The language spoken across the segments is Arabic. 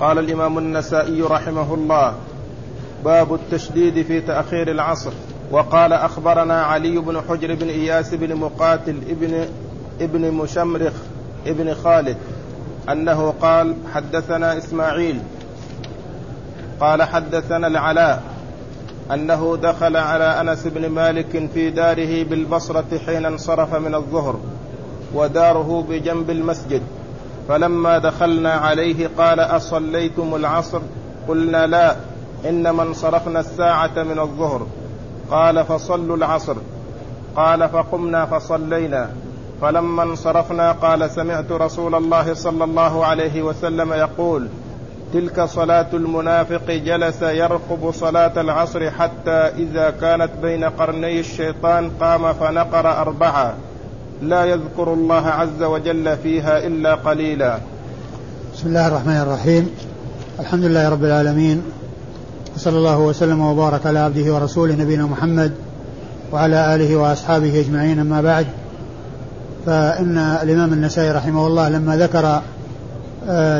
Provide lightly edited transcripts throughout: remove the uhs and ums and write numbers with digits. قال الإمام النسائي رحمه الله: باب التشديد في تأخير العصر. وقال أخبرنا علي بن حجر بن إياس بن مقاتل ابن مشمرخ ابن خالد أنه قال: حدثنا إسماعيل قال حدثنا العلاء أنه دخل على أنس بن مالك في داره بالبصرة حين انصرف من الظهر، وداره بجنب المسجد، فلما دخلنا عليه قال: أصليتم العصر؟ قلنا: لا، إنما انصرفنا الساعة من الظهر. قال: فصلوا العصر. قال: فقمنا فصلينا، فلما انصرفنا قال: سمعت رسول الله صلى الله عليه وسلم يقول: تلك صلاة المنافق جلس يرقب صلاة العصر حتى إذا كانت بين قرني الشيطان قام فنقر أربعة، لا يذكر الله عز وجل فيها إلا قليلا. بسم الله الرحمن الرحيم، الحمد لله رب العالمين، وصلى الله وسلم وبارك على عبده ورسوله نبينا محمد وعلى آله وأصحابه أجمعين، أما بعد. فإن الإمام النسائي رحمه الله لما ذكر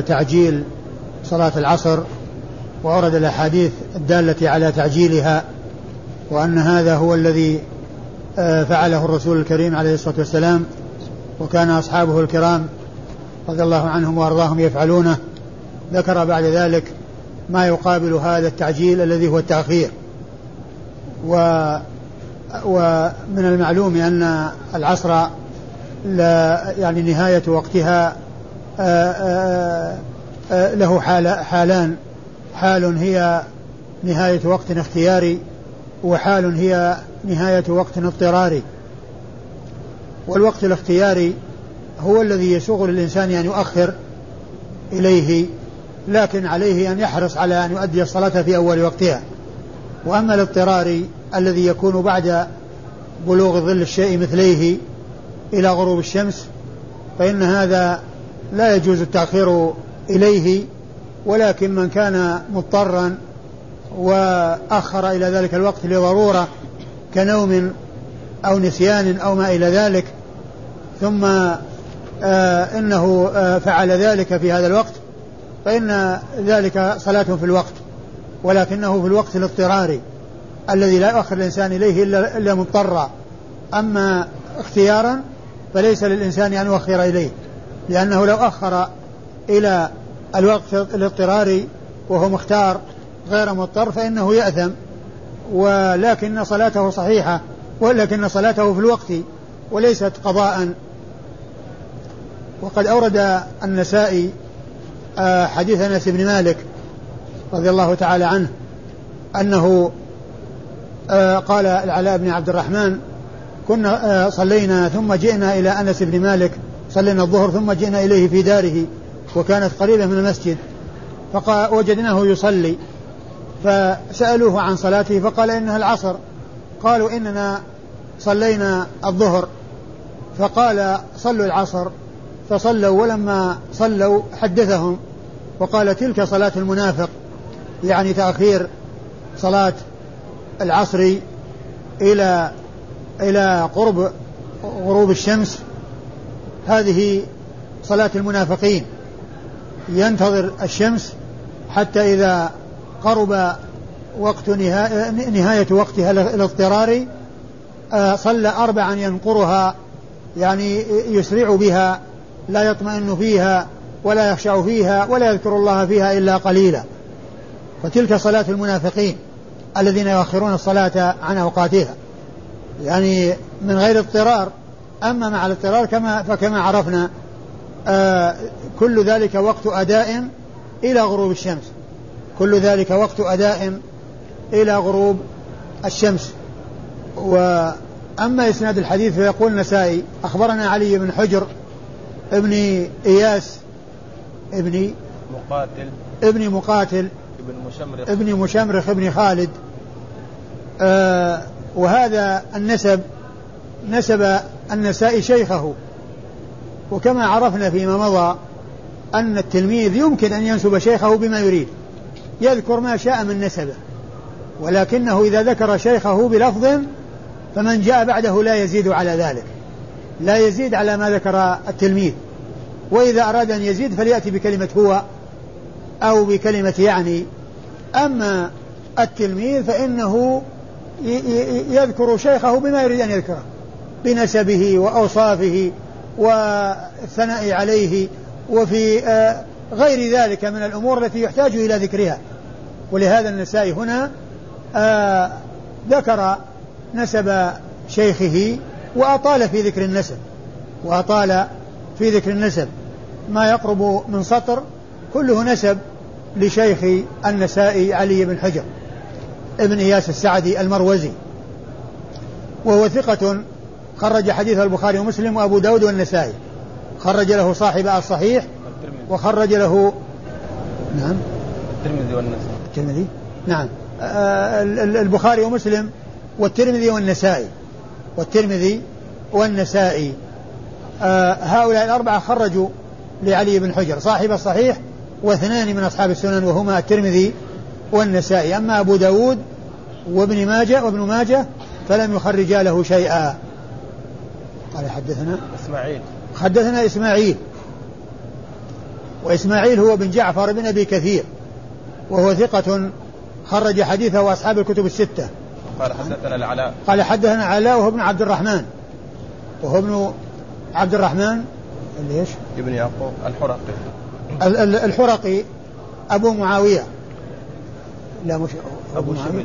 تعجيل صلاة العصر وأورد الأحاديث الدالة على تعجيلها وأن هذا هو الذي فعله الرسول الكريم عليه الصلاة والسلام، وكان أصحابه الكرام رضي الله عنهم وأرضاهم يفعلونه، ذكر بعد ذلك ما يقابل هذا التعجيل الذي هو التأخير. ومن المعلوم أن العصر لا يعني نهاية وقتها له حالان: حال هي نهاية وقت اختياري، وحال هي نهاية وقت اضطراري. والوقت الاختياري هو الذي يسوغ للإنسان أن يؤخر إليه، لكن عليه أن يحرص على أن يؤدي الصلاة في أول وقتها. وأما الاضطراري الذي يكون بعد بلوغ ظل الشيء مثليه إلى غروب الشمس، فإن هذا لا يجوز التأخير إليه، ولكن من كان مضطرا وأخر إلى ذلك الوقت لضرورة كنوم أو نسيان أو ما إلى ذلك، ثم إنه فعل ذلك في هذا الوقت، فإن ذلك صلاة في الوقت، ولكنه في الوقت الاضطراري الذي لا يؤخر الإنسان إليه إلا مضطرا. أما اختيارا فليس للإنسان أن يؤخر إليه، لأنه لو أخر إلى الوقت الاضطراري وهو مختار غير مضطر فإنه يأثم، ولكن صلاته صحيحة، ولكن صلاته في الوقت وليست قضاء. وقد أورد النسائي حديث أنس بن مالك رضي الله تعالى عنه أنه قال العلاء بن عبد الرحمن: كنا صلينا ثم جئنا إلى أنس بن مالك، صلينا الظهر ثم جئنا إليه في داره، وكانت قريبة من المسجد، فوجدناه يصلي، فسألوه عن صلاته فقال: إنها العصر. قالوا: إننا صلينا الظهر. فقال: صلوا العصر. فصلوا، ولما صلوا حدثهم وقال: تلك صلاة المنافق، يعني تأخير صلاة العصر إلى قرب غروب الشمس، هذه صلاة المنافقين، ينتظر الشمس حتى إذا قرب وقت نهاية وقتها الاضطراري صلى أربعا ينقرها، يعني يسرع بها، لا يطمئن فيها ولا يخشع فيها ولا يذكر الله فيها إلا قليلا. فتلك صلاة المنافقين الذين يؤخرون الصلاة عن أوقاتها، يعني من غير اضطرار. أما مع الاضطرار فكما عرفنا كل ذلك وقت أداء إلى غروب الشمس، كل ذلك وقت أداء إلى غروب الشمس. وأما إسناد الحديث فيقول النسائي: أخبرنا علي بن حجر ابن إياس ابن مقاتل ابن مشمرخ ابن خالد. وهذا النسب نسب النسائي شيخه، وكما عرفنا فيما مضى أن التلميذ يمكن أن ينسب شيخه بما يريد، يذكر ما شاء من نسبه، ولكنه إذا ذكر شيخه بلفظ فمن جاء بعده لا يزيد على ذلك، لا يزيد على ما ذكر التلميذ، وإذا أراد أن يزيد فليأتي بكلمة هو أو بكلمة يعني. أما التلميذ فإنه يذكر شيخه بما يريد أن يذكره بنسبه وأوصافه والثناء عليه وفي غير ذلك من الأمور التي يحتاج إلى ذكرها. ولهذا النسائي هنا ذكر نسب شيخه وأطال في ذكر النسب، وأطال في ذكر النسب ما يقرب من سطر كله نسب لشيخ النسائي علي بن حجر ابن إياس السعدي المروزي، وهو ثقة خرج حديث البخاري ومسلم وأبو داود والنسائي، خرج له صاحب الصحيح وخرج له نعم الترمذي والنسائي الترمذي نعم البخاري ومسلم والترمذي والنسائي هؤلاء الأربعة خرجوا لعلي بن حجر صاحب الصحيح واثنان من أصحاب السنن وهما الترمذي والنسائي. أما أبو داود وابن ماجة فلم يخرجا له شيئا. قال حدثنا إسماعيل وإسماعيل هو بن جعفر بن أبي كثير وهو ثقة خرج حديثه وأصحاب الكتب الستة. قال حدثنا العلاء وهو ابن عبد الرحمن ليش ابن يعقوب الحرقي أبو معاوية لا مش أبو شبل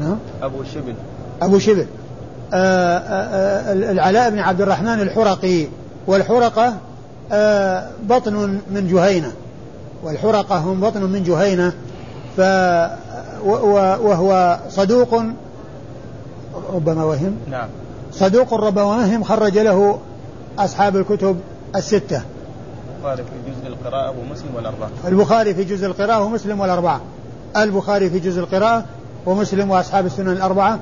نعم أبو شبل العلاء بن عبد الرحمن الحرقي. والحرقة بطن من جهينة وهو صدوق ربما وهم خرج له أصحاب الكتب الستة. البخاري في جزء القراءة ومسلم وأصحاب السنن الأربعة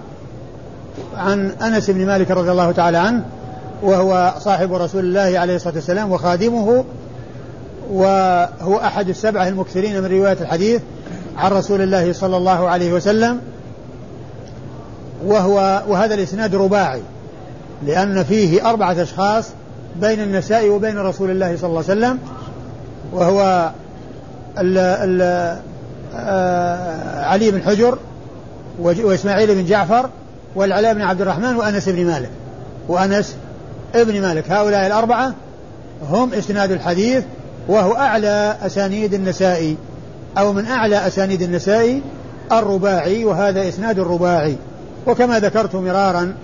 عن أنس بن مالك رضي الله تعالى عنه وهو صاحب رسول الله عليه الصلاة والسلام وخادمه وهو أحد السبعة المكثرين من رواية الحديث عن رسول الله صلى الله عليه وسلم، وهذا الإسناد رباعي لأن فيه أربعة أشخاص بين النساء وبين رسول الله صلى الله عليه وسلم، وهو علي بن حجر وإسماعيل بن جعفر والعلاء بن عبد الرحمن وأنس بن مالك. هؤلاء الأربعة هم إسناد الحديث وهو أعلى أسانيد النسائي أو من أعلى أسانيد النسائي الرباعي، وهذا إسناد الرباعي. وكما ذكرت مرارا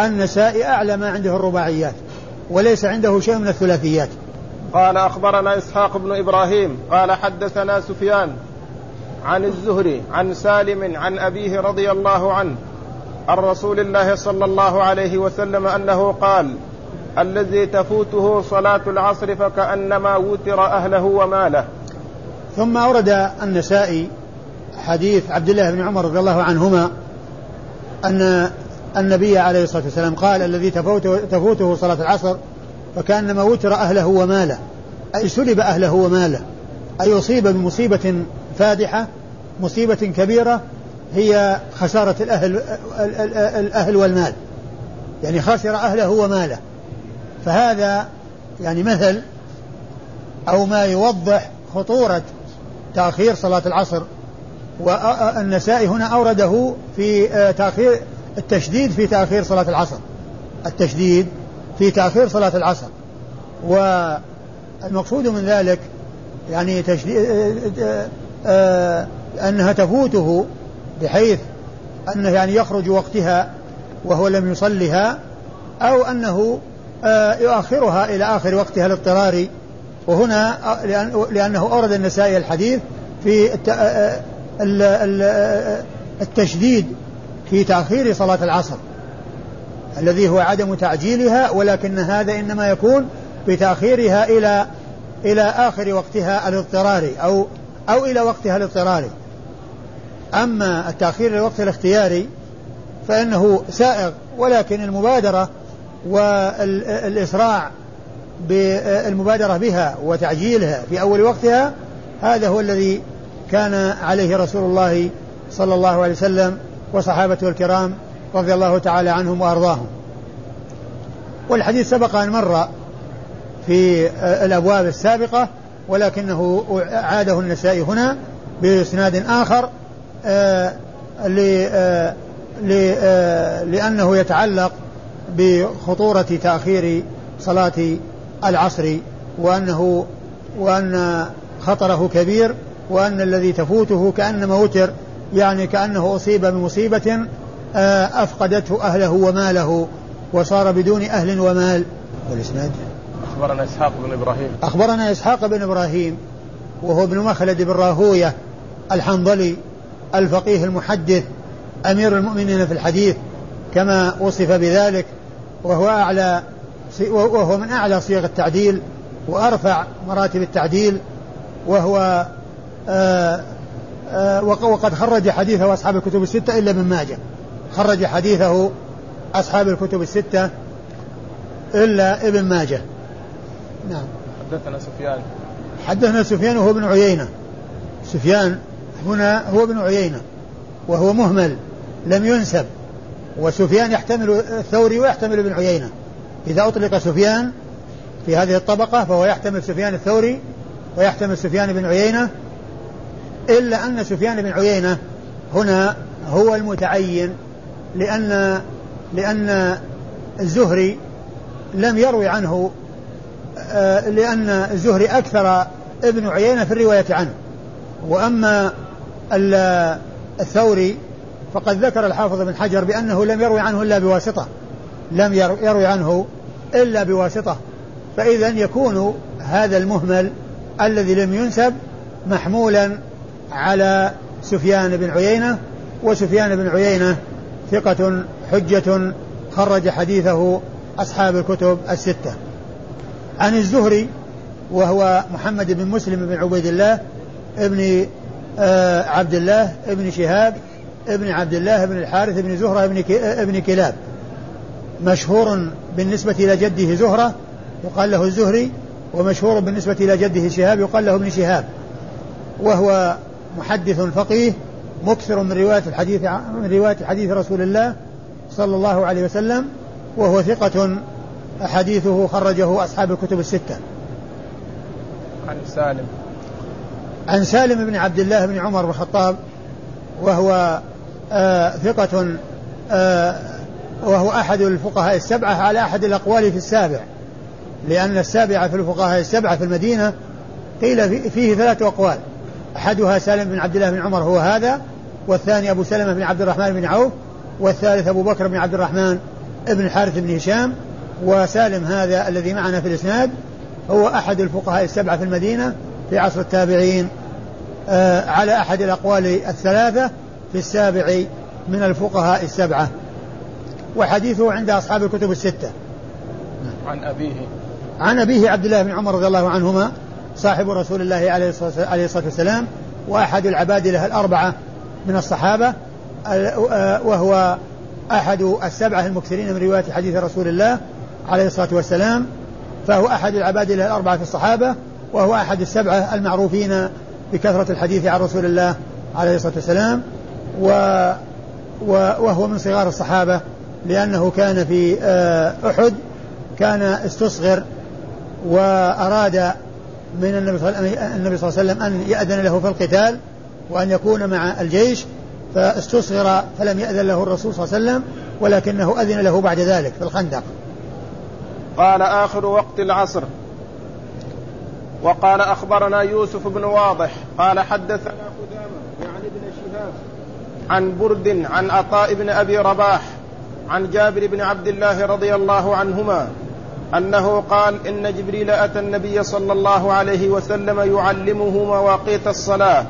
النسائي أعلى ما عنده الرباعيات وليس عنده شيء من الثلاثيات. قال أخبرنا إسحاق بن إبراهيم قال حدثنا سفيان عن الزهري عن سالم عن أبيه رضي الله عنه عن رسول الله صلى الله عليه وسلم أنه قال الذي تفوته صلاة العصر فكأنما وتر أهله وماله. ثم أورد النسائي حديث عبد الله بن عمر رضي الله عنهما أن النبي عليه الصلاة والسلام قال الذي تفوته صلاة العصر فكأنما وتر أهله وماله، أي سلب أهله وماله، أي أصيب بمصيبة فادحة، مصيبة كبيرة هي خسارة الأهل والمال، يعني خسر أهله وماله. فهذا يعني مثل أو ما يوضح خطورة تأخير صلاة العصر، والنسائي هنا أورده في تأخير التشديد في تأخير صلاة العصر، والمقصود من ذلك يعني تشديد أنها تفوته بحيث أنه يعني يخرج وقتها وهو لم يصلها، أو أنه يؤخرها إلى آخر وقتها الاضطراري. وهنا لأنه أورد النسائي الحديث في التشديد في تأخير صلاة العصر الذي هو عدم تعجيلها، ولكن هذا إنما يكون بتأخيرها إلى آخر وقتها الاضطراري أو إلى وقتها الاضطراري. أما التأخير للوقت الاختياري فإنه سائغ، ولكن المبادرة والإسراع بالمبادرة بها وتعجيلها في أول وقتها هذا هو الذي كان عليه رسول الله صلى الله عليه وسلم وصحابته الكرام رضي الله تعالى عنهم وأرضاهم. والحديث سبق أن مر في الأبواب السابقة ولكنه عاده النسائي هنا بإسناد آخر لأنه يتعلق بخطورة تأخير صلاة العصر وأن خطره كبير وأن الذي تفوته كأنما وتر، يعني كأنه أصيب بمصيبة أفقدته أهله وماله وصار بدون أهل ومال. والإسناد أخبرنا إسحاق بن إبراهيم وهو ابن مخلد بن راهوية الحنظلي الفقيه المحدث أمير المؤمنين في الحديث كما وصف بذلك، وهو من أعلى صيغ التعديل وأرفع مراتب التعديل، وهو وقد خرج حديثه أصحاب الكتب الستة إلا ابن ماجه، خرج حديثه أصحاب الكتب الستة إلا ابن ماجه. نعم. حدثنا سفيان وهو ابن عيينة. سفيان هنا هو ابن عيينة وهو مهمل لم ينسب، وسفيان يحتمل الثوري ويحتمل ابن عيينة، إذا أطلق سفيان في هذه الطبقة فهو يحتمل سفيان الثوري ويحتمل سفيان بن عيينة، إلا أن سفيان بن عيينة هنا هو المتعين لأن الزهري لم يروي عنه، لأن الزهري أكثر ابن عيينة في الرواية عنه، وأما الثوري فقد ذكر الحافظ بن حجر بأنه لم يروي عنه إلا بواسطة، فإذن يكون هذا المهمل الذي لم ينسب محمولا على سفيان بن عيينة، وسفيان بن عيينة ثقة حجة خرج حديثه أصحاب الكتب الستة. عن الزهري وهو محمد بن مسلم بن عبيد الله ابن عبد الله ابن شهاب ابن عبد الله ابن الحارث ابن زهرة ابن كلاب، مشهور بالنسبة إلى جده زهرة يقال له الزهري، ومشهور بالنسبة إلى جده شهاب يقال له ابن شهاب، وهو محدث فقيه مكثر من رواية الحديث رسول الله صلى الله عليه وسلم، وهو ثقة حديثه خرجه أصحاب الكتب الستة. عن سالم بن عبد الله بن عمر بن الخطاب وهو ثقة وهو أحد الفقهاء السبعة على أحد الأقوال في السابع، لأن السابعة في الفقهاء السبعة في المدينة قيل فيه ثلاث أقوال، أحدها سالم بن عبد الله بن عمر هو هذا، والثاني أبو سلمة بن عبد الرحمن بن عوف، والثالث أبو بكر بن عبد الرحمن بن الحارث بن هشام. وسالم هذا الذي معنا في الإسناد هو أحد الفقهاء السبعة في المدينة في عصر التابعين على أحد الأقوال الثلاثة في السابع من الفقهاء السبعة، وحديثه عند أصحاب الكتب الستة. عن أبيه عبد الله بن عمر رضي الله عنهما صاحب رسول الله عليه الصلاة والسلام وأحد العباد له الأربعة من الصحابة، وهو أحد السبعة المكثرين من رواية حديث رسول الله عليه الصلاة والسلام، فهو أحد العباد له الأربعة في الصحابة، وهو أحد السبعة المعروفين بكثرة الحديث عن رسول الله عليه الصلاة والسلام، وهو من صغار الصحابة، لأنه كان في أحد كان استصغر، وأراد من النبي صلى الله عليه وسلم أن يأذن له في القتال وأن يكون مع الجيش، فاستصغر فلم يأذن له الرسول صلى الله عليه وسلم، ولكنه أذن له بعد ذلك في الخندق. قال آخر وقت العصر. وقال أخبرنا يوسف بن واضح قال حدثنا قدامة يعني ابن شهاب عن برد عن عطاء بن أبي رباح عن جابر بن عبد الله رضي الله عنهما أنه قال إن جبريل أتى النبي صلى الله عليه وسلم يعلمه مواقيت الصلاة،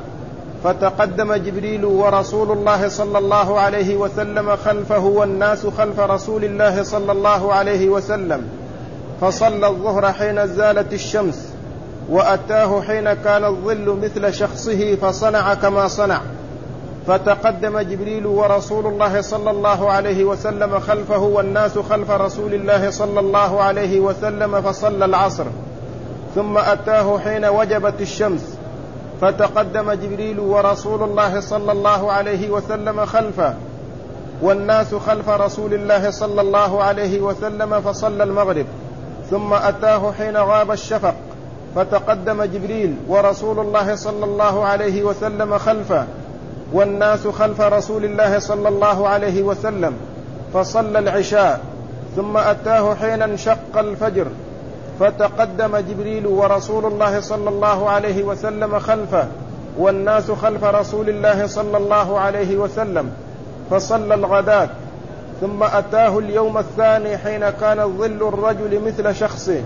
فتقدم جبريل ورسول الله صلى الله عليه وسلم خلفه والناس خلف رسول الله صلى الله عليه وسلم، فصلى الظهر حين زالت الشمس، وأتاه حين كان الظل مثل شخصه فصنع كما صنع، فتقدم جبريل ورسول الله صلى الله عليه وسلم خلفه والناس خلف رسول الله صلى الله عليه وسلم، فصلى العصر، ثم أتاه حين وجبت الشمس، فتقدم جبريل ورسول الله صلى الله عليه وسلم خلفه والناس خلف رسول الله صلى الله عليه وسلم، فصلى المغرب، ثم أتاه حين غاب الشفق، فتقدم جبريل ورسول الله صلى الله عليه وسلم خلفه والناس خلف رسول الله صلى الله عليه وسلم، فصلى العشاء ثم أتاه حين انشق الفجر، فتقدم جبريل ورسول الله صلى الله عليه وسلم خلفه والناس خلف رسول الله صلى الله عليه وسلم، فصلى الغداة. ثم أتاه اليوم الثاني حين كان ظل الرجل مثل شخصه،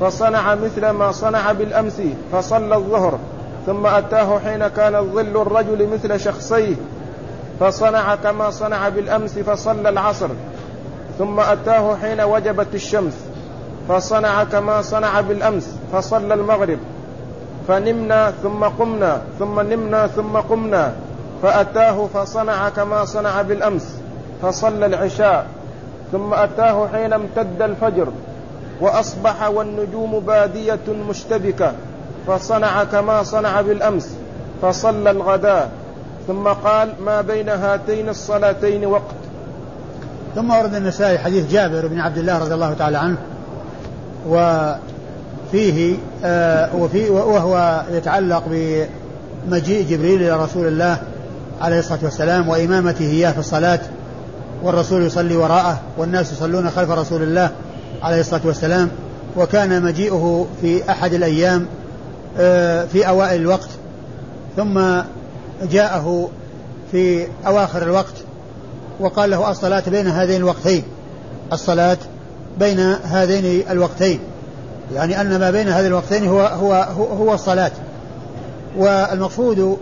فصنع مثل ما صنع بالأمس فصلى الظهر. ثم أتاه حين كان ظل الرجل مثل شخصيه، فصنع كما صنع بالأمس فصلى العصر. ثم أتاه حين وجبت الشمس، فصنع كما صنع بالأمس فصلى المغرب. فنمنا ثم قمنا ثم نمنا ثم قمنا، فأتاه فصنع كما صنع بالأمس فصلى العشاء. ثم أتاه حين امتد الفجر وأصبح والنجوم بادية مشتبكة، فصنع كما صنع بالأمس فصلى الغداء. ثم قال: ما بين هاتين الصلاتين وقت. ثم ورد النسائي حديث جابر بن عبد الله رضي الله تعالى عنه، وفيه وهو يتعلق بمجيء جبريل إلى رسول الله عليه الصلاة والسلام وإمامته إياه في الصلاة، والرسول يصلي وراءه والناس يصلون خلف رسول الله عليه الصلاة والسلام. وكان مجيئه في أحد الأيام في أوائل الوقت، ثم جاءه في أواخر الوقت وقال له: الصلاة بين هذين الوقتين، الصلاة بين هذين الوقتين، يعني أن ما بين هذين الوقتين هو الصلاة. والمقصود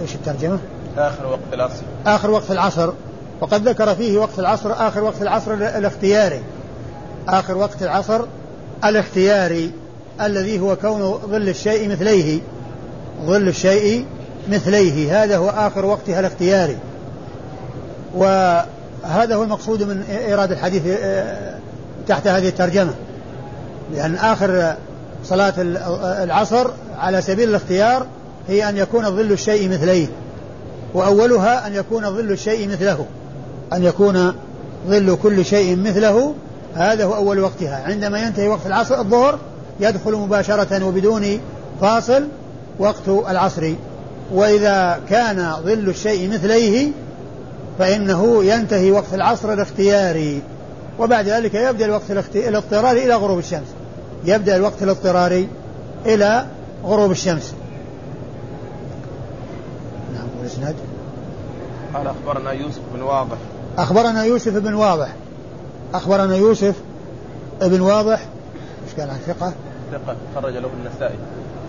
إيش الترجمة؟ آخر وقت العصر. آخر وقت العصر، وقد ذكر فيه وقت العصر آخر وقت العصر الاختياري، آخر وقت العصر الاختياري الذي هو كون ظل الشيء مثليه، ظل الشيء مثليه، هذا هو آخر وقتها الاختياري. وهذا هو المقصود من إيراد الحديث تحت هذه الترجمة، لأن آخر صلاة العصر على سبيل الاختيار هي أن يكون ظل الشيء مثليه، وأولها أن يكون ظل الشيء مثله، أن يكون ظل كل شيء مثله، هذا هو أول وقتها. عندما ينتهي وقت العصر الظهر يدخل مباشرة وبدون فاصل وقت العصر، وإذا كان ظل الشيء مثليه فإنه ينتهي وقت العصر الاختياري، وبعد ذلك يبدأ الوقت الاضطراري إلى غروب الشمس، يبدأ الوقت الاضطراري إلى غروب الشمس. نعم. والإسناد قال: أخبرنا يوسف بن واضح. أخبرنا يوسف بن واضح. أخبرنا يوسف بن واضح إيش كان عن ثقة؟ ثقة خرج له النسائي.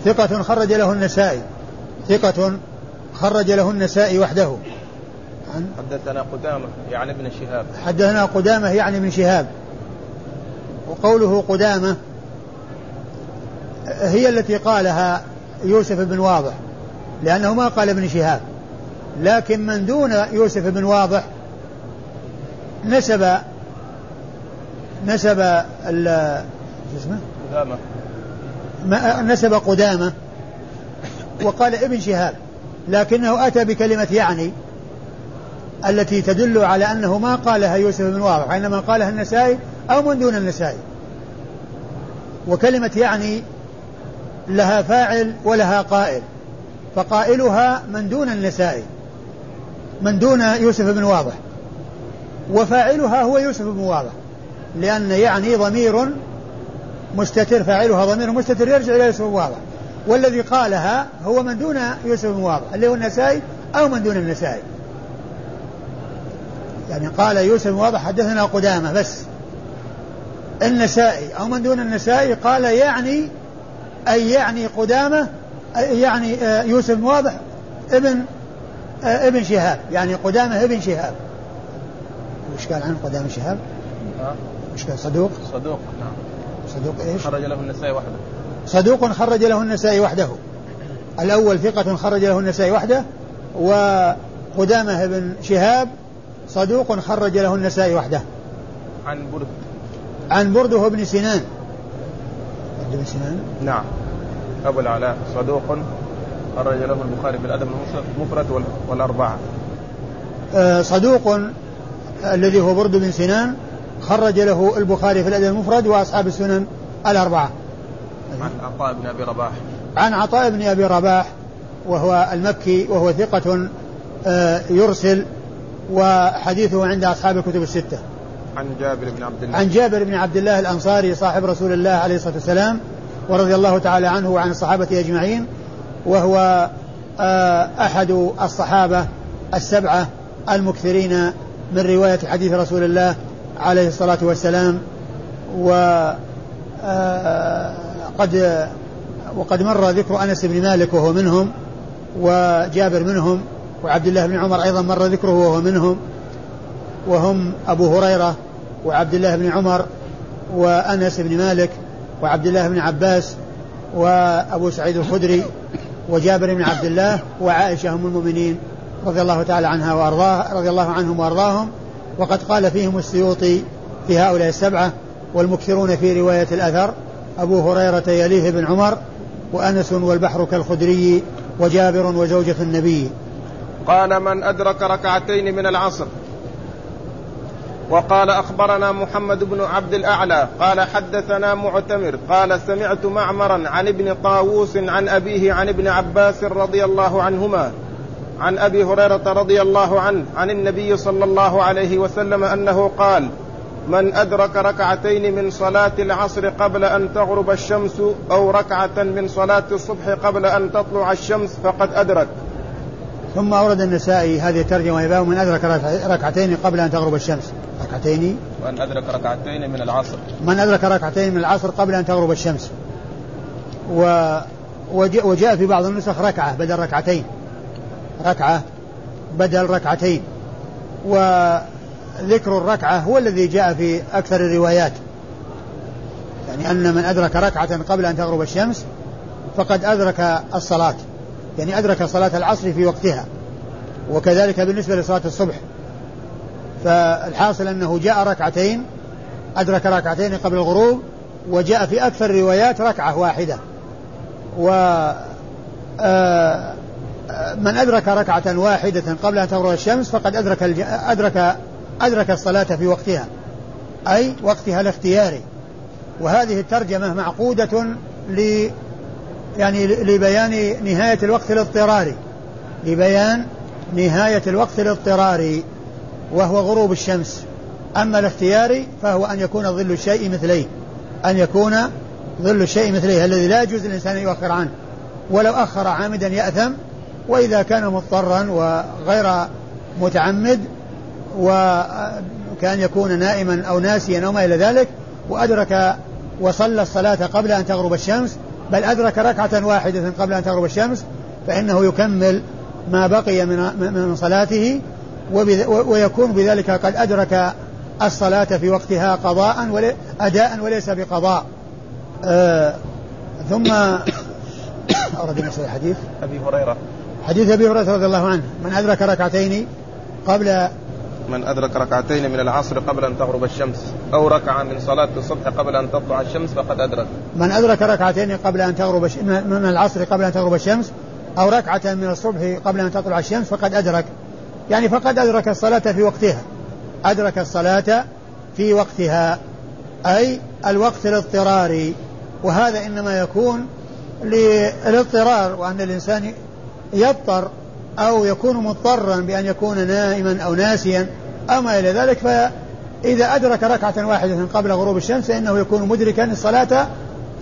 ثقة خرج له النسائي. ثقة خرج له النسائي وحده. حدثنا قدامة يعني ابن شهاب. حدثنا قدامة يعني ابن شهاب. وقوله قدامة هي التي قالها يوسف بن واضح، لأنه ما قال ابن شهاب، لكن من دون يوسف بن واضح نسب قدامة وقال ابن شهاب، لكنه أتى بكلمة يعني التي تدل على أنه ما قالها يوسف بن واضح، إنما قالها النسائي أو من دون النسائي. وكلمة يعني لها فاعل ولها قائل، فقائلها من دون النسائي، من دون يوسف بن واضح، وفاعلها هو يوسف بن واضح، لأن يعني ضمير مستتر، فاعلها ضمير مستتر يرجع إلى يوسف بن واضح، والذي قالها هو من دون يوسف بن واضح اللي هو النسائي أو من دون النسائي. يعني قال يوسف بن واضح حدثنا قدامة بس، النسائي أو من دون النسائي قال يعني أي يعني قدامة، يعني يوسف بن واضح ابن شهاب، يعني قدامة ابن شهاب. وش كان عن قدامة شهاب؟ وش كان؟ صدوق. نعم. صدوق إيش؟ خرج له النسائي وحده. صدوق خرج له النسائي وحده. الأول ثقة خرج له النسائي وحده، وقدامة ابن شهاب صدوق خرج له النسائي وحده. عن برد. عن برد هو ابن سنان. ابن سنان؟ نعم. أبو العلاء صدوق خرج له البخاري في الأدب المفرد والأربعة. صدوق الذي هو برد بن سنان خرج له البخاري في الأدب المفرد وأصحاب السنن الأربعة. عن عطاء بن أبي رباح. عن عطاء بن أبي رباح وهو المكي وهو ثقة يرسل وحديثه عند أصحاب الكتب الستة. عن جابر بن عبد الله. عن جابر بن عبد الله الأنصاري صاحب رسول الله عليه الصلاة والسلام ورضي الله تعالى عنه وعن الصحابة أجمعين, وهو أحد الصحابة السبعة المكثرين من رواية حديث رسول الله عليه الصلاة والسلام, وقد مر ذكر أنس بن مالك وهو منهم, وجابر منهم, وعبد الله بن عمر أيضا مر ذكره وهو منهم, وهم أبو هريرة وعبد الله بن عمر وأنس بن مالك وعبد الله بن عباس وأبو سعيد الخدري وجابر بن عبد الله وعائشة أم المؤمنين رضي الله تعالى عنها وأرضاها, رضي الله عنهم وأرضاهم. وقد قال فيهم السيوطي في هؤلاء السبعة, والمكثرون في رواية الأثر أبو هريرة يليه بن عمر وأنس والبحر كالخدري وجابر وزوجة النبي. قال من أدرك ركعتين من العصر. وقال أخبرنا محمد بن عبد الأعلى قال حدثنا معتمر قال سمعت معمرا عن ابن طاووس عن أبيه عن ابن عباس رضي الله عنهما عن أبي هريرة رضي الله عنه عن النبي صلى الله عليه وسلم أنه قال من أدرك ركعتين من صلاة العصر قبل أن تغرب الشمس أو ركعة من صلاة الصبح قبل أن تطلع الشمس فقد أدرك. ثم أورد النسائي هذه الترجمة يباو من أدرك ركعتين قبل أن تغرب الشمس. ركعتين. من أدرك ركعتين من العصر. من أدرك ركعتين من العصر قبل أن تغرب الشمس. وجاء في بعض النسخ ركعة بدل ركعتين. ركعة بدل ركعتين. وذكر الركعة هو الذي جاء في أكثر الروايات, يعني أن من أدرك ركعة قبل أن تغرب الشمس فقد أدرك الصلاة, يعني أدرك صلاة العصر في وقتها, وكذلك بالنسبة لصلاة الصبح. فالحاصل أنه جاء ركعتين, أدرك ركعتين قبل الغروب, وجاء في أكثر الروايات ركعة واحدة. ومن أدرك ركعة واحدة قبل أن تغرب الشمس فقد أدرك الصلاة في وقتها, أي وقتها الاختياري. وهذه الترجمة معقودة لبيان نهاية الوقت الاضطراري, لبيان نهاية الوقت الاضطراري وهو غروب الشمس. أما الاختياري فهو أن يكون ظل الشيء مثليه, أن يكون ظل الشيء مثليه الذي لا يجوز الإنسان يؤخر عنه, ولو أخر عامدا يأثم, وإذا كان مضطرا وغير متعمد وكان يكون نائما أو ناسيا أو ما إلى ذلك وأدرك وصلى الصلاة قبل أن تغرب الشمس, بل أدرك ركعة واحدة قبل أن تغرب الشمس, فإنه يكمل ما بقي من صلاته, ويكون بذلك قد أدرك الصلاة في وقتها أداء وليس بقضاء. ثم أرد أن أسأل حديث أبي هريرة رضي الله عنه من أدرك ركعتين من العصر قبل أن تغرب الشمس أو ركعة من صلاة الصبح قبل أن تطلع الشمس فقد أدرك. من أدرك ركعتين قبل أن تغرب من العصر قبل أن تغرب الشمس أو ركعة من الصبح قبل أن تطلع الشمس فقد أدرك, يعني فقد أدرك الصلاة في وقتها, أدرك الصلاة في وقتها أي الوقت الاضطراري. وهذا إنما يكون للاضطرار, وأن الإنسان يضطر أو يكون مضطرا بأن يكون نائما أو ناسيا أما إلى ذلك, فإذا أدرك ركعة واحدة قبل غروب الشمس فإنه يكون مدركا الصلاة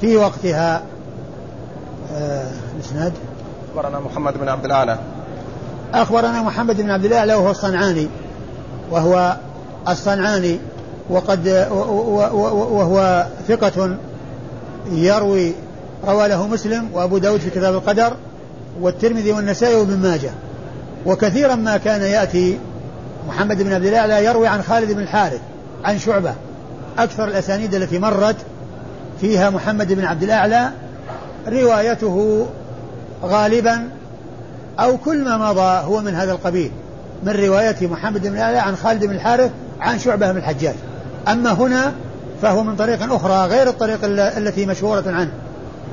في وقتها. الإسناد أخبرنا محمد بن عبد الأعلى وهو الصنعاني وهو ثقة روى له مسلم وأبو داود في كتاب القدر والترمذي والنسائي وابن ماجه. وكثيرا ما كان يأتي محمد بن عبد الأعلى يروي عن خالد بن الحارث عن شعبة, أكثر الأسانيد التي مرت فيها محمد بن عبد الأعلى روايته غالبا أو كل ما مضى هو من هذا القبيل, من رواية محمد بن الأعلى عن خالد بن الحارث عن شعبة بن الحجاج. أما هنا فهو من طريق أخرى غير الطريق التي مشهورة عنه,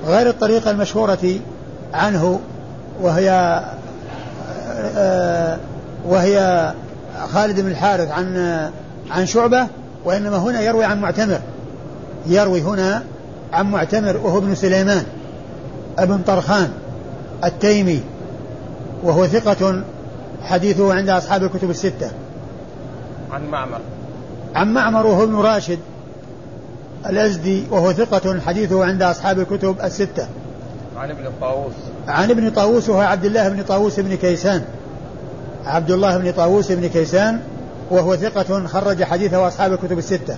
غير الطريقة المشهورة عنه, وهي خالد بن الحارث عن شعبة, وإنما هنا يروي عن معتمر, يروي هنا عن معتمر وهو ابن سليمان ابن طرخان التيمي وهو ثقة حديثه عند أصحاب الكتب الستة. عن معمر وهو ابن راشد الأزدي وهو ثقة حديثه عند أصحاب الكتب الستة. عن ابن طاووس وهو عبد الله بن طاووس بن كيسان وهو ثقة خرج حديثه أصحاب الكتب الستة.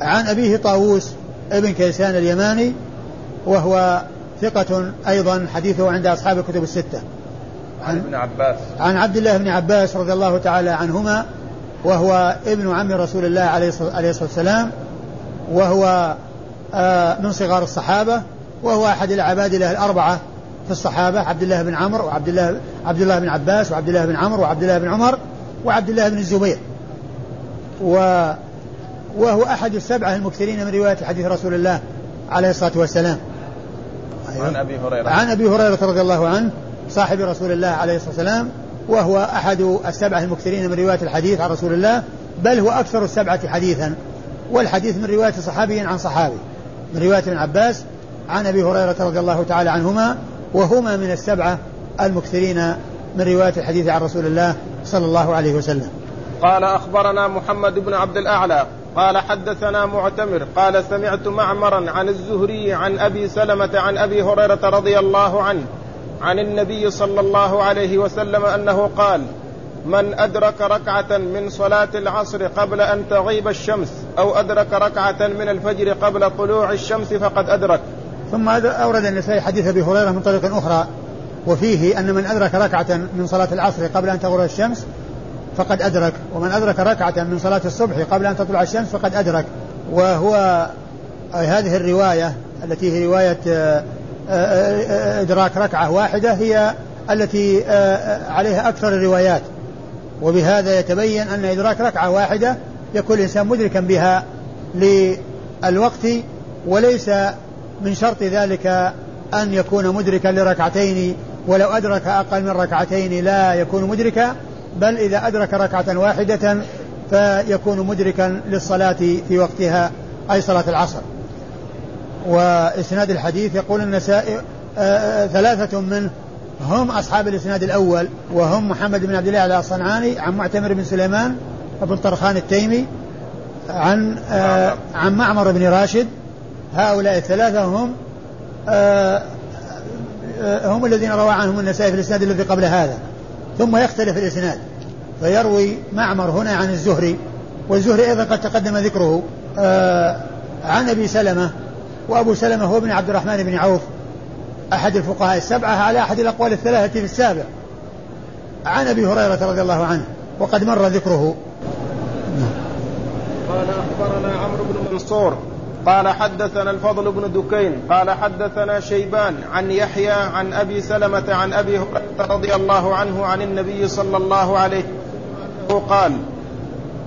عن أبيه طاووس ابن كيسان اليماني وهو ثقة أيضا حديثه عند أصحاب الكتب الستة. عن ابن عباس عن عبد الله بن عباس رضي الله تعالى عنهما وهو ابن عم رسول الله عليه الصلاة والسلام وهو من صغار الصحابة وهو أحد العباد له الأربعة في الصحابة عبد الله بن عباس وعبد الله بن عمر وعبد الله بن عمر وعبد الله بن الزبير وهو أحد السبعة المكثرين من رواية حديث رسول الله عليه الصلاة والسلام. عن أبي هريرة رضي الله عنه صاحب رسول الله عليه الصلاة والسلام وهو أحد السبعة المكثرين من رواية الحديث عن رسول الله بل هو أكثر السبعة حديثا والحديث من رواية صحابي عن صحابي من رواية ابن عباس عن أبي هريرة رضي الله تعالى عنهما وهما من السبعة المكثرين من رواية الحديث عن رسول الله صلى الله عليه وسلم. قال أخبرنا محمد بن عبد الأعلى قال حدثنا معتمر قال سمعت معمرا عن الزهري عن أبي سلمة عن أبي هريرة رضي الله عنه عن النبي صلى الله عليه وسلم أنه قال من أدرك ركعة من صلاة العصر قبل أن تغيب الشمس أو أدرك ركعة من الفجر قبل طلوع الشمس فقد أدرك. ثم أورد النسائي حديث أبي هريرة من طريق أخرى وفيه أن من أدرك ركعة من صلاة العصر قبل أن تغرب الشمس فقد أدرك ومن أدرك ركعة من صلاة الصبح قبل أن تطلع الشمس فقد أدرك وهو هذه الرواية التي هي رواية إدراك ركعة واحدة هي التي عليها أكثر الروايات وبهذا يتبين أن إدراك ركعة واحدة يكون الإنسان مدركا بها للوقت وليس من شرط ذلك أن يكون مدركا لركعتين ولو أدرك أقل من ركعتين لا يكون مدركا بل إذا أدرك ركعة واحدة فيكون مدركا للصلاة في وقتها أي صلاة العصر. وإسناد الحديث يقول النسائي ثلاثة منه هم أصحاب الإسناد الأول وهم محمد بن عبد الأعلى الصنعاني عن معتمر بن سليمان بن طرخان التيمي عن معمر بن راشد. هؤلاء الثلاثة هم الذين روى عنهم النسائي في الإسناد الذي قبل هذا ثم يختلف الإسناد فيروي معمر هنا عن الزهري والزهري أيضا قد تقدم ذكره عن أبي سلمة وأبو سلمة هو ابن عبد الرحمن بن عوف أحد الفقهاء السبعة على أحد الأقوال الثلاثة في السابع عن أبي هريرة رضي الله عنه وقد مر ذكره. قال أخبرنا عمرو بن منصور قال حدثنا الفضل بن دكين قال حدثنا شيبان عن يحيى عن أبي سلمة عن أبي هريرة رضي الله عنه عن النبي صلى الله عليه وسلم قال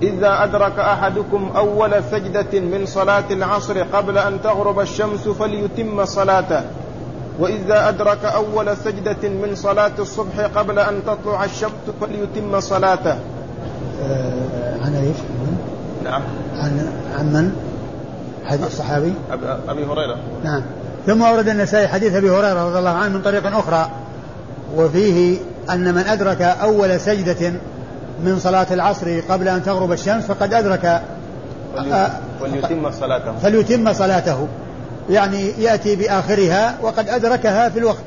إذا أدرك أحدكم أول سجدة من صلاة العصر قبل أن تغرب الشمس فليتم صلاته وإذا أدرك أول سجدة من صلاة الصبح قبل أن تطلع الشمس فليتم صلاته. عن ايش؟ نعم عن من؟ حديث الصحابي أبي هريرة. نعم. ثم أورد النسائي حديث أبي هريرة رضي الله عنه من طريق أخرى وفيه أن من أدرك أول سجدة من صلاة العصر قبل أن تغرب الشمس فقد أدرك فليتم صلاته يعني يأتي بآخرها وقد أدركها في الوقت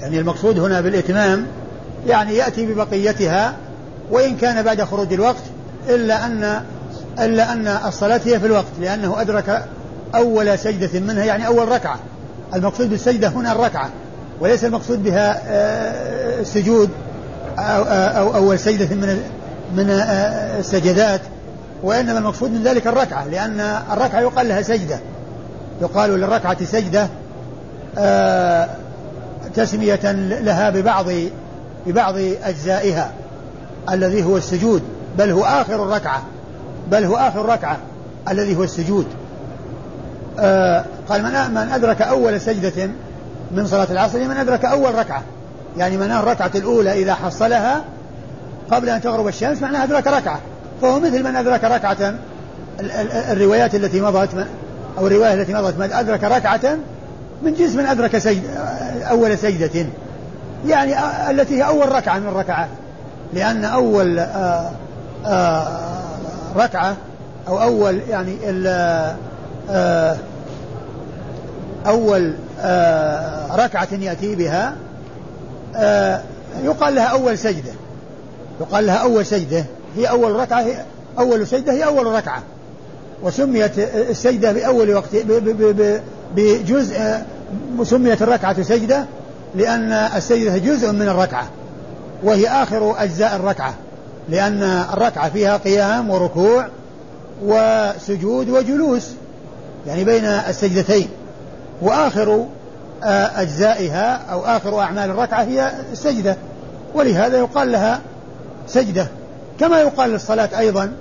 يعني المقصود هنا بالإتمام يعني يأتي ببقيتها وإن كان بعد خروج الوقت إلا أن الصلاة هي في الوقت لأنه أدرك أول سجدة منها يعني أول ركعة. المقصود بالسجدة هنا الركعة وليس المقصود بها السجود أو أول سجدة من السجدات وإنما المقصود من ذلك الركعة لأن الركعة يقال لها سجدة يقال للركعة سجدة تسمية لها ببعض أجزائها الذي هو السجود بل هو آخر الركعة الذي هو السجود. قال من أدرك أول سجدة من صلاة العصر من أدرك أول ركعة يعني معناها الركعة الأولى إذا حصلها قبل أن تغرب الشمس معناها أدرك ركعة فهو مثل من أدرك ركعة. الروايات التي مضت أو الرواية التي مضت من أدرك ركعة من جنس من أدرك أول سجدة، يعني التي هي أول ركعة من الركعات، لأن أول ركعة أو أول يعني أول ركعة يأتي بها يقال لها أول سجدة، يقال لها أول سجدة، هي أول ركعة، هي أول سجدة، هي أول ركعة، وسميت السجدة بأول وقت بجزء، سميت الركعة سجدة لأن السجدة جزء من الركعة، وهي آخر أجزاء الركعة، لأن الركعة فيها قيام وركوع وسجود وجلوس، يعني بين السجدتين، وآخر أجزائها أو آخر أعمال الركعة هي السجدة، ولهذا يقال لها سجدة. كما يقال للصلاة أيضا،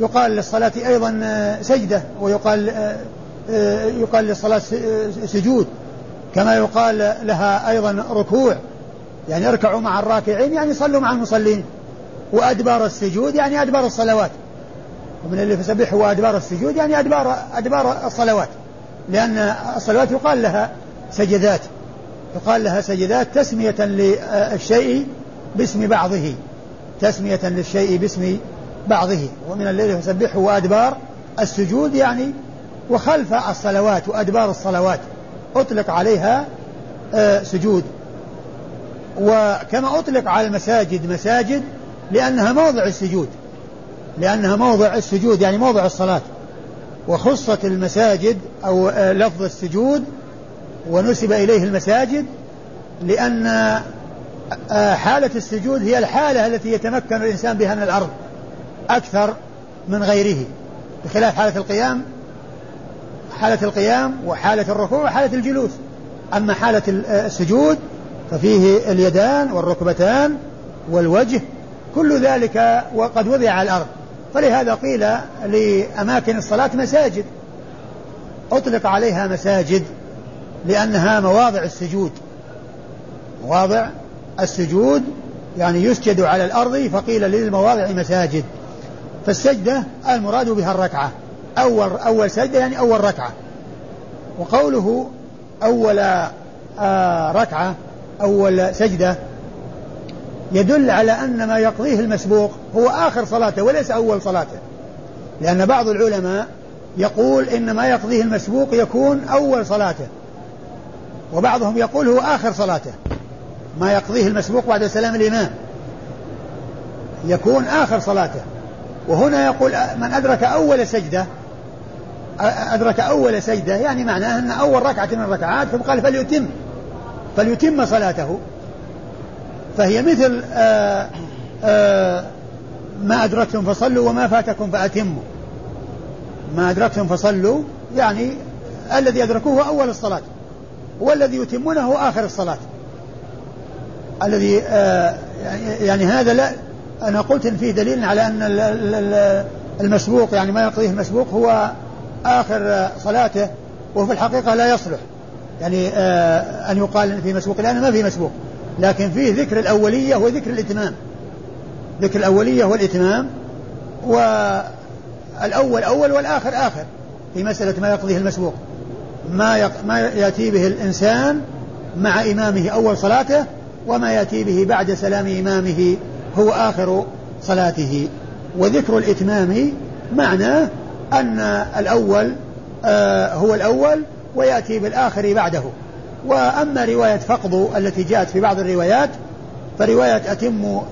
يقال للصلاة أيضا سجدة، ويقال يقال للصلاة سجود، كما يقال لها أيضا ركوع، يعني اركعوا مع الراكعين، يعني صلوا مع المصلين، وأدبار السجود يعني أدبار الصلوات، ومن اللي فسبحوا وأدبار السجود يعني أدبار الصلوات، لأن الصلوات يقال لها سجدات، يقال لها سجدات تسمية للشيء باسم بعضه، تسمية للشيء باسم بعضه، ومن الليل فسبحه وأدبار السجود، يعني وخلف الصلوات وأدبار الصلوات أطلق عليها سجود. وكما أطلق على المساجد مساجد لأنها موضع السجود، لأنها موضع السجود يعني موضع الصلاة، وخصت المساجد أو لفظ السجود ونسب إليه المساجد لأن حالة السجود هي الحالة التي يتمكن الإنسان بها من الأرض أكثر من غيره، بخلاف حالة القيام، حالة القيام وحالة الركوع وحالة الجلوس. أما حالة السجود ففيه اليدان والركبتان والوجه، كل ذلك وقد وضع على الأرض، فلهذا قيل لأماكن الصلاة مساجد، أطلق عليها مساجد لأنها مواضع السجود، مواضع السجود يعني يسجد على الأرض، فقيل للمواضع مساجد. فالسجدة المراد بها الركعة، أول سجدة يعني أول ركعة. وقوله أول ركعة أول سجدة يدل على أن ما يقضيه المسبوق هو آخر صلاته وليس أول صلاته، لأن بعض العلماء يقول إن ما يقضيه المسبوق يكون أول صلاته، وبعضهم يقول هو آخر صلاته، ما يقضيه المسبوق بعد سلام الإمام يكون آخر صلاته. وهنا يقول من أدرك أول سجدة، أدرك أول سجدة يعني معناه أن أول ركعة من الركعات، ثم قال فليتم صلاته، فهي مثل ما أدركتم فصلوا وما فاتكم فأتموا، ما أدركتم فصلوا يعني الذي أدركوه أول الصلاة، والذي يتمونه آخر الصلاة، الذي يعني هذا لا، أنا قلت إن فيه دليل على أن المسبوق يعني ما يقضيه المسبوق هو آخر صلاته، وفي الحقيقة لا يصلح يعني أن يقال إن فيه مسبوق، لأن ما فيه مسبوق، لكن فيه ذكر الأولية وذكر الإتمام، ذكر الأولية والإتمام، والأول أول والآخر آخر في مسألة ما يقضيه المسبوق، ما يأتي به الإنسان مع إمامه أول صلاته، وما يأتي به بعد سلام إمامه هو آخر صلاته. وذكر الإتمام معناه أن الأول هو الأول ويأتي بالآخر بعده. وأما رواية فقضوا التي جاءت في بعض الروايات، فرواية أتموا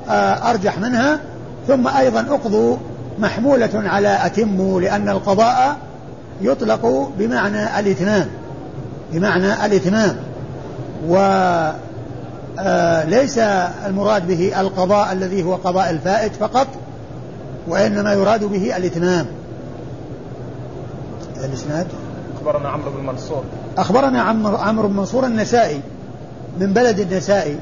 أرجح منها، ثم أيضا أقضوا محمولة على أتموا، لأن القضاء يطلق بمعنى الإتمام، بمعنى الإتمام، وليس المراد به القضاء الذي هو قضاء الفائت فقط، وإنما يراد به الإتمام. الإسناد أخبرنا عمرو بن منصور، أخبرنا عمرو بن منصور النسائي من بلد النسائي،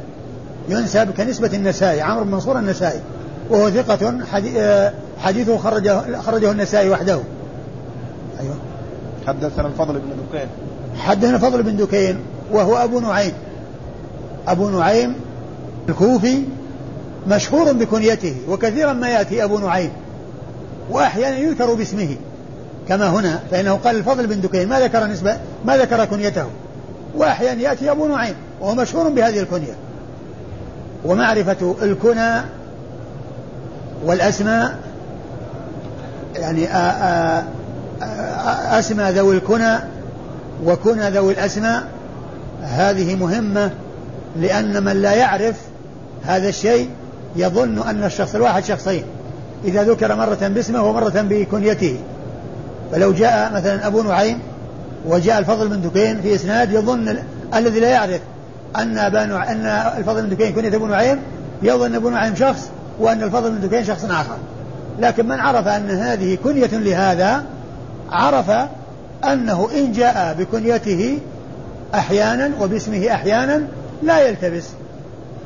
ينسب كنسبة النسائي، عمرو بن منصور النسائي، وهو ثقة حديثه خرجه النسائي وحده. أيوة. حدثنا الفضل بن دكين، حدثنا الفضل بن دكين وهو أبو نعيم، أبو نعيم الكوفي مشهور بكنيته، وكثيرا ما يأتي أبو نعيم، وأحيانا يذكر باسمه، كما هنا، فإنه قال الفضل بن دكين ما ذكر نسبة، ما ذكر كنيته، وأحيانا يأتي أبو نعيم وهو مشهور بهذه الكنية. ومعرفة الكنى والأسماء، يعني أسماء ذوي الكنى وكنى ذوي الأسماء، هذه مهمة، لأن من لا يعرف هذا الشيء يظن أن الشخص الواحد شخصين، إذا ذكر مرة باسمه ومرة بكنيته. فلو جاء مثلا أبو نعيم وجاء الفضل بن دكين في إسناد، يظن الذي لا يعرف أن الفضل بن دكين كنية أبو نعيم، يظن أبو نعيم شخص وأن الفضل بن دكين شخص آخر. لكن من عرف أن هذه كنية لهذا عرف أنه إن جاء بكنيته أحيانا وباسمه أحيانا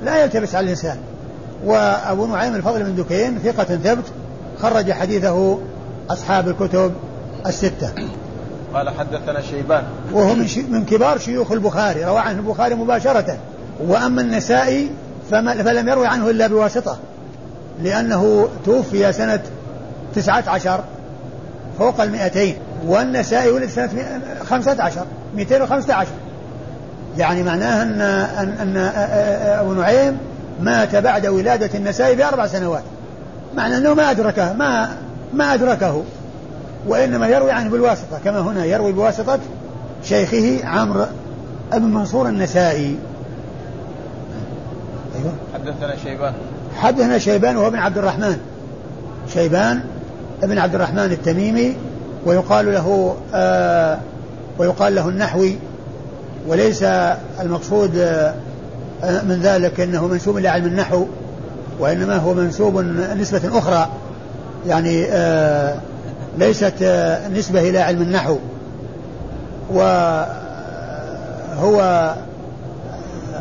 لا يلتبس على الإنسان. وأبو نعيم الفضل بن دكين ثقة ثبت، خرج حديثه أصحاب الكتب الستة. قال حدثنا شيبان، وهو من كبار شيوخ البخاري، روى عنه البخاري مباشرة. وأما النسائي فلم يروي عنه إلا بواسطة، لأنه توفي سنة 19 فوق 200، والنسائي ولد سنة 215. يعني معناها أن أبو نعيم مات بعد ولادة النسائي ب4 سنوات، معنى أنه ما أدركه، وإنما يروي عنه بالواسطة، كما هنا يروي بواسطة شيخه عمرو بن منصور النسائي. أيوة. حدثنا شيبان وهو ابن عبد الرحمن، شيبان ابن عبد الرحمن التميمي، ويقال له النحوي، وليس المقصود من ذلك أنه منسوب إلى علم النحو، وإنما هو منسوب نسبة أخرى، يعني ليست نسبة إلى علم النحو. وهو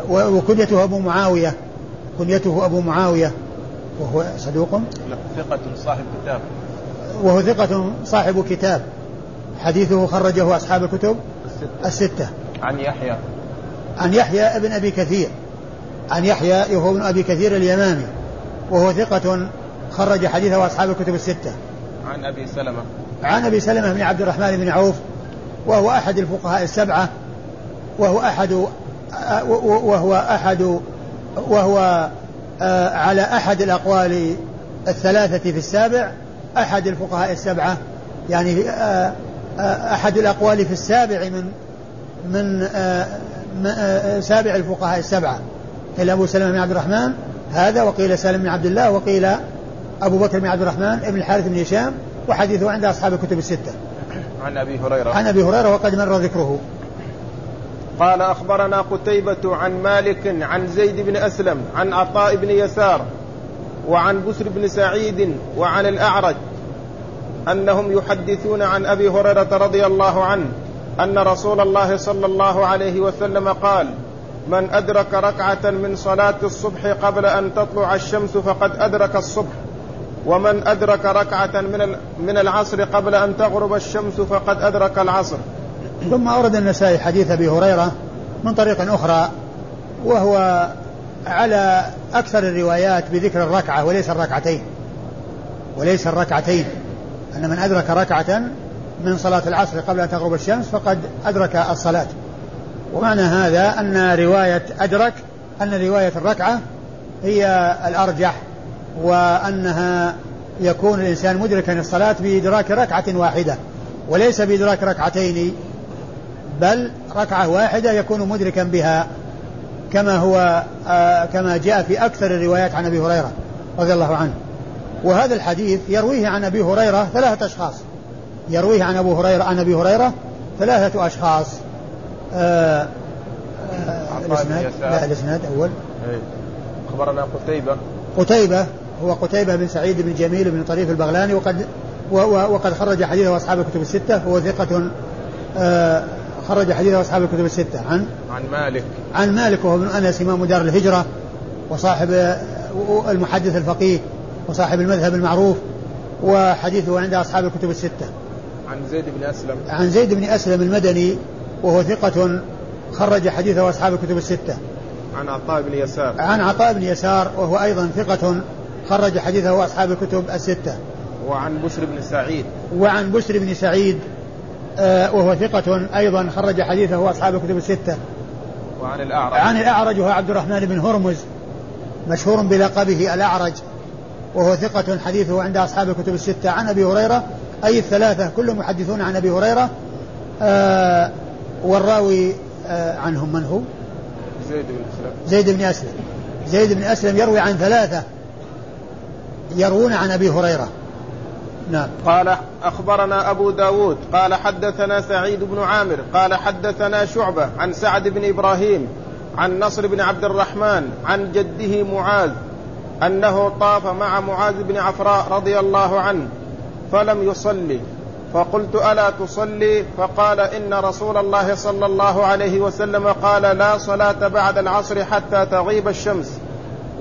وكنيته أبو معاوية، وهو صدوق ثقة صاحب كتاب، حديثه خرجه أصحاب الكتب الستة. عن يحيى ابن أبي كثير، وهو ابن أبي كثير اليمامي، وهو ثقة خرج حديثه أصحاب الكتب الستة. عن أبي سلمة بن عبد الرحمن بن عوف، وهو أحد الفقهاء السبعة، وهو على أحد الأقوال الثلاثة في السابع، أحد الفقهاء السبعة، يعني أحد الأقوال في السابع من سابع الفقهاء السبعة. قيل أبو سلمة بن عبد الرحمن هذا، وقيل سالم بن عبد الله، وقيل أبو بكر بن عبد الرحمن ابن الحارث بن هشام، وحديثه عند أصحاب الكتب الستة. عن أبي هريرة وقد مر ذكره. قال أخبرنا قتيبة عن مالك عن زيد بن أسلم عن عطاء بن يسار وعن بسر بن سعيد وعن الأعرج أنهم يحدثون عن أبي هريرة رضي الله عنه أن رسول الله صلى الله عليه وسلم قال: من أدرك ركعة من صلاة الصبح قبل أن تطلع الشمس فقد أدرك الصبح، ومن أدرك ركعة من العصر قبل أن تغرب الشمس فقد أدرك العصر. ثم أورد النسائي حديث أبي هريرة من طريق أخرى، وهو على أكثر الروايات بذكر الركعة وليس الركعتين، أن من أدرك ركعة من صلاة العصر قبل أن تغرب الشمس فقد أدرك الصلاة. ومعنى هذا أن رواية الركعة هي الأرجح، وأنها يكون الإنسان مدركا الصلاة بإدراك ركعة واحدة، وليس بإدراك ركعتين، بل ركعة واحدة يكون مدركا بها، كما جاء في أكثر الروايات عن أبي هريرة رضي الله عنه. وهذا الحديث يرويه عن أبي هريرة 3 أشخاص، الإسناد أول أخبرنا قتيبة هو قتيبة بن سعيد بن جميل بن طريف البغلاني، وقد خرج حديثه أصحاب الكتب الستة، هو ثقة خرج حديثه أصحاب الكتب الستة. عن مالك وهو ابن أنس إمام دار الهجرة وصاحب المحدث الفقيه وصاحب المذهب المعروف، وحديثه عند أصحاب الكتب الستة. عن زيد بن أسلم المدني، وهو ثقة خرج حديثه أصحاب الكتب الستة. عن عطاء بن يسار، وهو أيضا ثقة خرج حديثه أصحاب الكتب الستة. وعن بشر بن سعيد وهو ثقة أيضا خرج حديثه أصحاب الكتب الستة. وعن الأعرج وهو عبد الرحمن بن هرمز مشهور بلقبه الأعرج وهو ثقة حديثه عند أصحاب الكتب الستة. عن أبي هريرة أي الثلاثة كلهم يحدثون عن أبي هريرة. والراوي عنهم من هو؟ زيد بن أسلم. زيد بن أسلم يروي عن ثلاثة يروون عن أبي هريرة. نعم. قال أخبرنا أبو داود قال حدثنا سعيد بن عامر قال حدثنا شعبة عن سعد بن إبراهيم عن نصر بن عبد الرحمن عن جده معاذ أنه طاف مع معاذ بن عفراء رضي الله عنه فلم يصلي فقلت ألا تصلي؟ فقال إن رسول الله صلى الله عليه وسلم قال لا صلاة بعد العصر حتى تغيب الشمس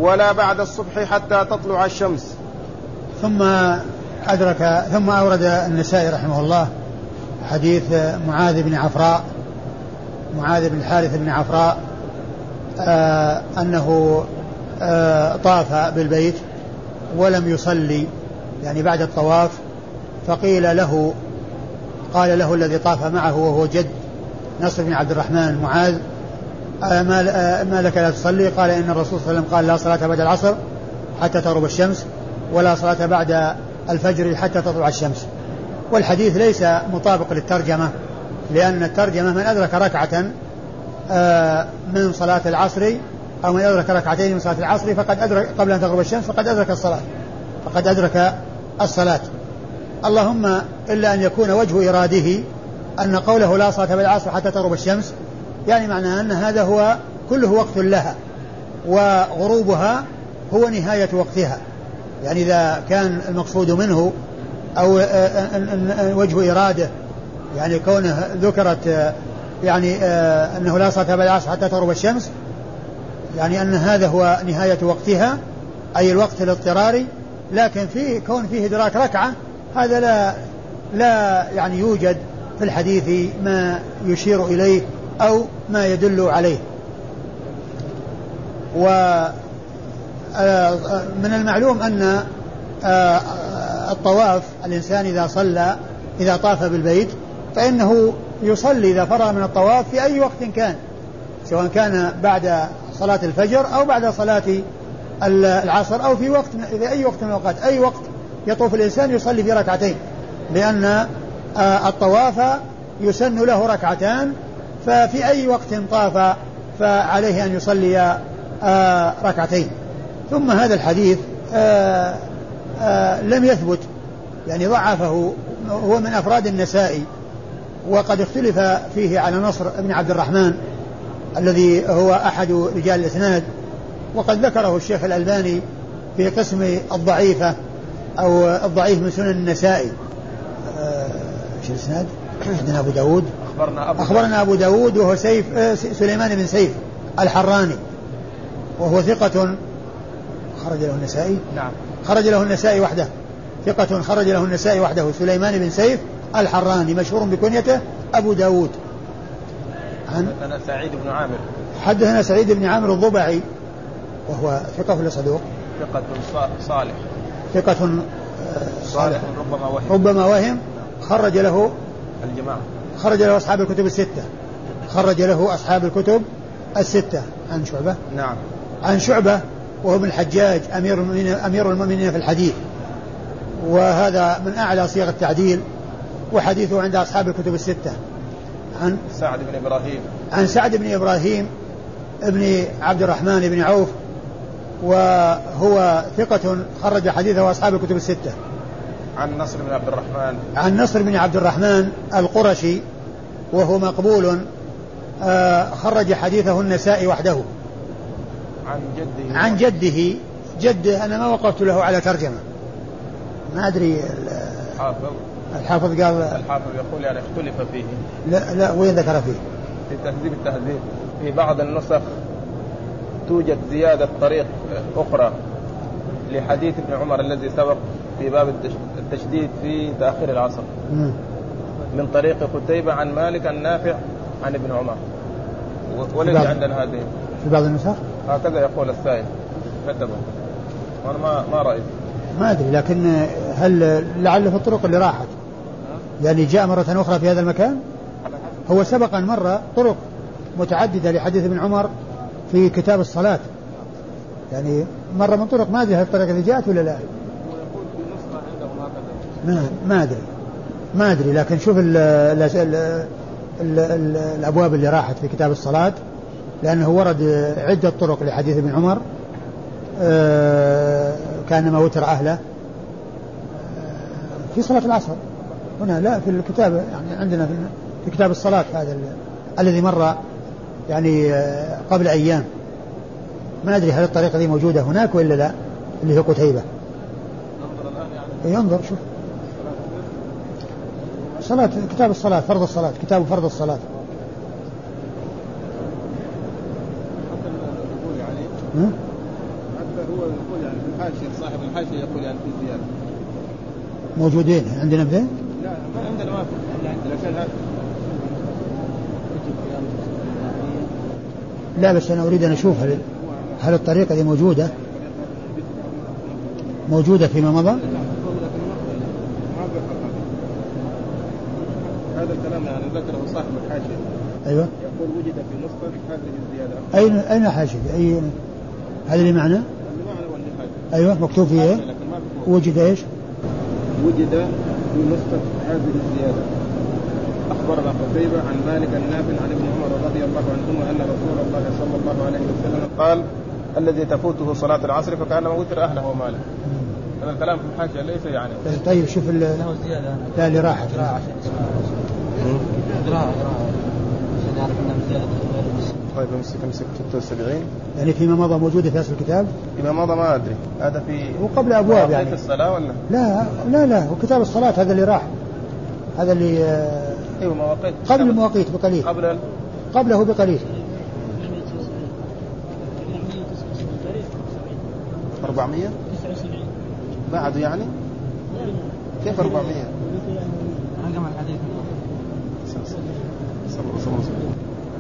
ولا بعد الصبح حتى تطلع الشمس. ثم أورد النسائي رحمه الله حديث معاذ بن عفراء الحارث بن عفراء أنه طاف بالبيت ولم يصلي يعني بعد الطواف. فقيل له قال له الذي طاف معه وهو جد نصر بن عبد الرحمن معاذ ما لك لا تصلي؟ قال إن الرسول صلى الله عليه وسلم قال لا صلاة بعد العصر حتى تغرب الشمس ولا صلاة بعد الفجر حتى تطلع الشمس. والحديث ليس مطابق للترجمة لأن الترجمة من أدرك ركعة من صلاة العصر أو من أدرك ركعتين من صلاة العصر فقد أدرك قبل أن تغرب الشمس فقد أدرك الصلاة اللهم إلا أن يكون وجه إراده أن قوله لا صلاة بعد العصر حتى تغرب الشمس يعني معنى أن هذا هو كله وقت لها وغروبها هو نهاية وقتها. يعني إذا كان المقصود منه أو وجه إرادة يعني كونه ذكرت يعني أنه لا صلاة بعد العصر حتى تغرب الشمس يعني أن هذا هو نهاية وقتها أي الوقت الاضطراري. لكن في كون فيه إدراك ركعة هذا لا يعني يوجد في الحديث ما يشير إليه أو ما يدل عليه. ومن المعلوم أن الطواف الإنسان إذا صلى إذا طاف بالبيت فإنه يصلي إذا فرغ من الطواف في أي وقت كان سواء كان بعد صلاة الفجر أو بعد صلاة العصر أو في أي وقت من الأوقات. أي وقت يطوف الإنسان يصلي في ركعتين لأن الطواف يسن له ركعتان ففي أي وقت طاف فعليه أن يصلي ركعتين. ثم هذا الحديث لم يثبت يعني ضعفه هو من أفراد النسائي وقد اختلف فيه على نصر بن عبد الرحمن الذي هو أحد رجال الإسناد وقد ذكره الشيخ الألباني في قسم الضعيفة أو الضعيف من سنن النسائي. ايش الاسناد؟ عندنا أبو داود أخبرنا أبو داود وهو سليمان بن سيف الحراني وهو ثقة خرج له النسائي. نعم خرج له النسائي وحده ثقة خرج له النسائي وحده سليمان بن سيف الحراني مشهور بكنيته أبو داود. حدثنا سعيد بن عامر الضبعي وهو ثقة ولا صدوق؟ ثقة صالح ربما وهم خرج له الجماعة أصحاب الكتب الستة عن شعبة. نعم عن شعبة وهو من الحجاج أمير المؤمنين في الحديث وهذا من أعلى صيغ التعديل وحديثه عند أصحاب الكتب الستة. عن سعد بن إبراهيم ابن عبد الرحمن بن عوف وهو ثقة خرج حديثه أصحاب الكتب الستة. عن نصر بن عبد الرحمن القرشي وهو مقبول خرج حديثه النسائي وحده. عن جده جده أنا ما وقفت له على ترجمة ما أدري الحافظ قال يقول يعني اختلف فيه لا وين ذكر فيه في تهذيب التهذيب في بعض النسخ توجد زيادة طريق أخرى لحديث ابن عمر الذي سبق في باب التشديد في تأخير العصر من طريق قتيبة عن مالك النافع عن ابن عمر وليس عندنا هذه في بعض النسخ هكذا يقول السائل كتبه وأنا ما رأيت ما أدري، لكن هل لعله في الطرق اللي راحت يعني جاء مرة أخرى في هذا المكان؟ هو سبق أن مر طرق متعددة لحديث ابن عمر في كتاب الصلاة، يعني مرة من طرق، ما أدري هل الطريقة اللي جاءت ولا لا، ما أدري. لكن شوف الأبواب اللي راحت في كتاب الصلاة، لأنه ورد عدة طرق لحديث ابن عمر، كانما وتر أهله في صلاة العصر هنا، لا في الكتاب يعني عندنا في كتاب الصلاة هذا الذي مر يعني قبل أيام. ما أدري هل الطريقة دي موجودة هناك ولا لا، اللي هي قتيبة. ينظر شوف صلاة كتاب الصلاة، فرض الصلاة، كتاب فرض الصلاة. هو يقول يعني الحاشية، صاحب الحاشية يقول يعني في زيادة موجودين عندنا بذين؟ لا ما عندنا، ما في عندنا شيء. لا بس أنا أريد أن أشوف هل الطريقة دي موجودة فيما مضى؟ هذا الكلام يعني ذكره صاحب الحاشية. أيوة. يقول وجد في نص هذه الزيادة. أين حاشية؟ أي هذا اللي معناه؟ أيوة مكتوب فيه إيه؟ وجد إيش؟ وجد في نص هذه الزيادة. أخبرنا قتيبة عن مالك النافع عن ابن عمر رضي الله عنهما أن رسول الله صلى الله عليه وسلم قال: الذي تفوته صلاة العصر فكأنما وتر أهله وماله. هذا الكلام في الحاشية ليس يعني. طيب شوف لا اللي راحت. طيب امسك 76 يعني فيما مضى موجودة في أصل الكتاب. فيما مضى ما أدري، هذا في وقبل أبواب يعني في الصلاة ولا لا وكتاب الصلاة هذا اللي راح، هذا اللي أيوة مواقيت، قبل المواقيت بقليل، قبله بقليل 479 بعد يعني كيف 400 رقم الحديث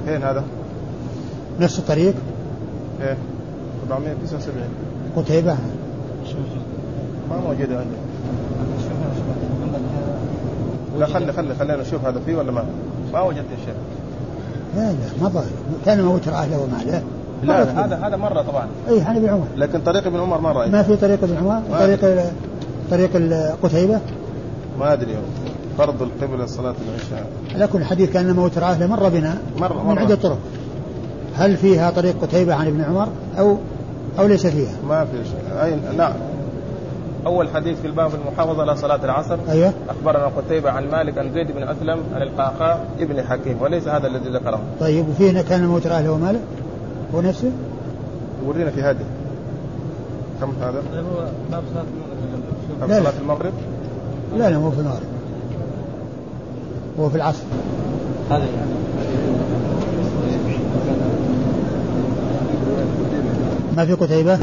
فين هذا؟ نفس الطريق؟ ايه 479 قتيبة ما موجودة عندي. لا خلينا نشوف هذا فيه ولا ما وجدت يا شيخ. لا ما ظاهر، كان موتر أهله وماله. لا هذا مرة طبعا. اي حني بن عمر، لكن طريق ابن عمر ما رأيت. ما في طريق ابن عمر، طريق قتيبة ما أدري. فرض القبلة صلاة العشاء. لكن الحديث كأنما وتر أهله مرة بنا من عدة طرق. هل فيها طريق قتيبة عن ابن عمر أو ليس فيها؟ ما في شيء. نعم. أول حديث في الباب المحافظة على صلاة العصر. أيوة. أخبرنا قتيبة عن مالك عن زيد بن أسلم عن القعقاع ابن حكيم، وليس هذا الذي ذكره. طيب وفيه كان موتر أهله وماله هو نفسه؟ ورينا في هذه كم هذا؟ باب صلاة المغرب. لا مو في المغرب، هو في العصر. هذا ما في قتيبة؟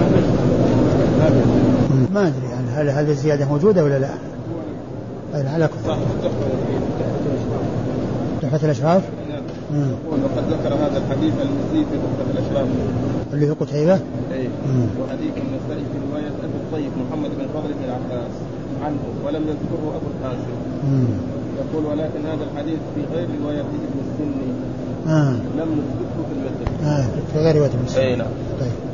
ما أدري يعني هل هذه الزيادة موجودة ولا لا؟ أين على كفر؟ تحفة الأشراف؟ وقد ذكر هذا الحديث المزيد في تحفة الأشراف اللي هو قتيبة؟ أي. وحديث النسائي في رواية أبي الطيب محمد بن عبد الأعلى عنه ولم يذكره أبو القاسم. يقول ولكن هذا الحديث في غير رواية ابن السني. لم نذكره في المتن. في غير رواية ابن السني. أي نعم. طيب.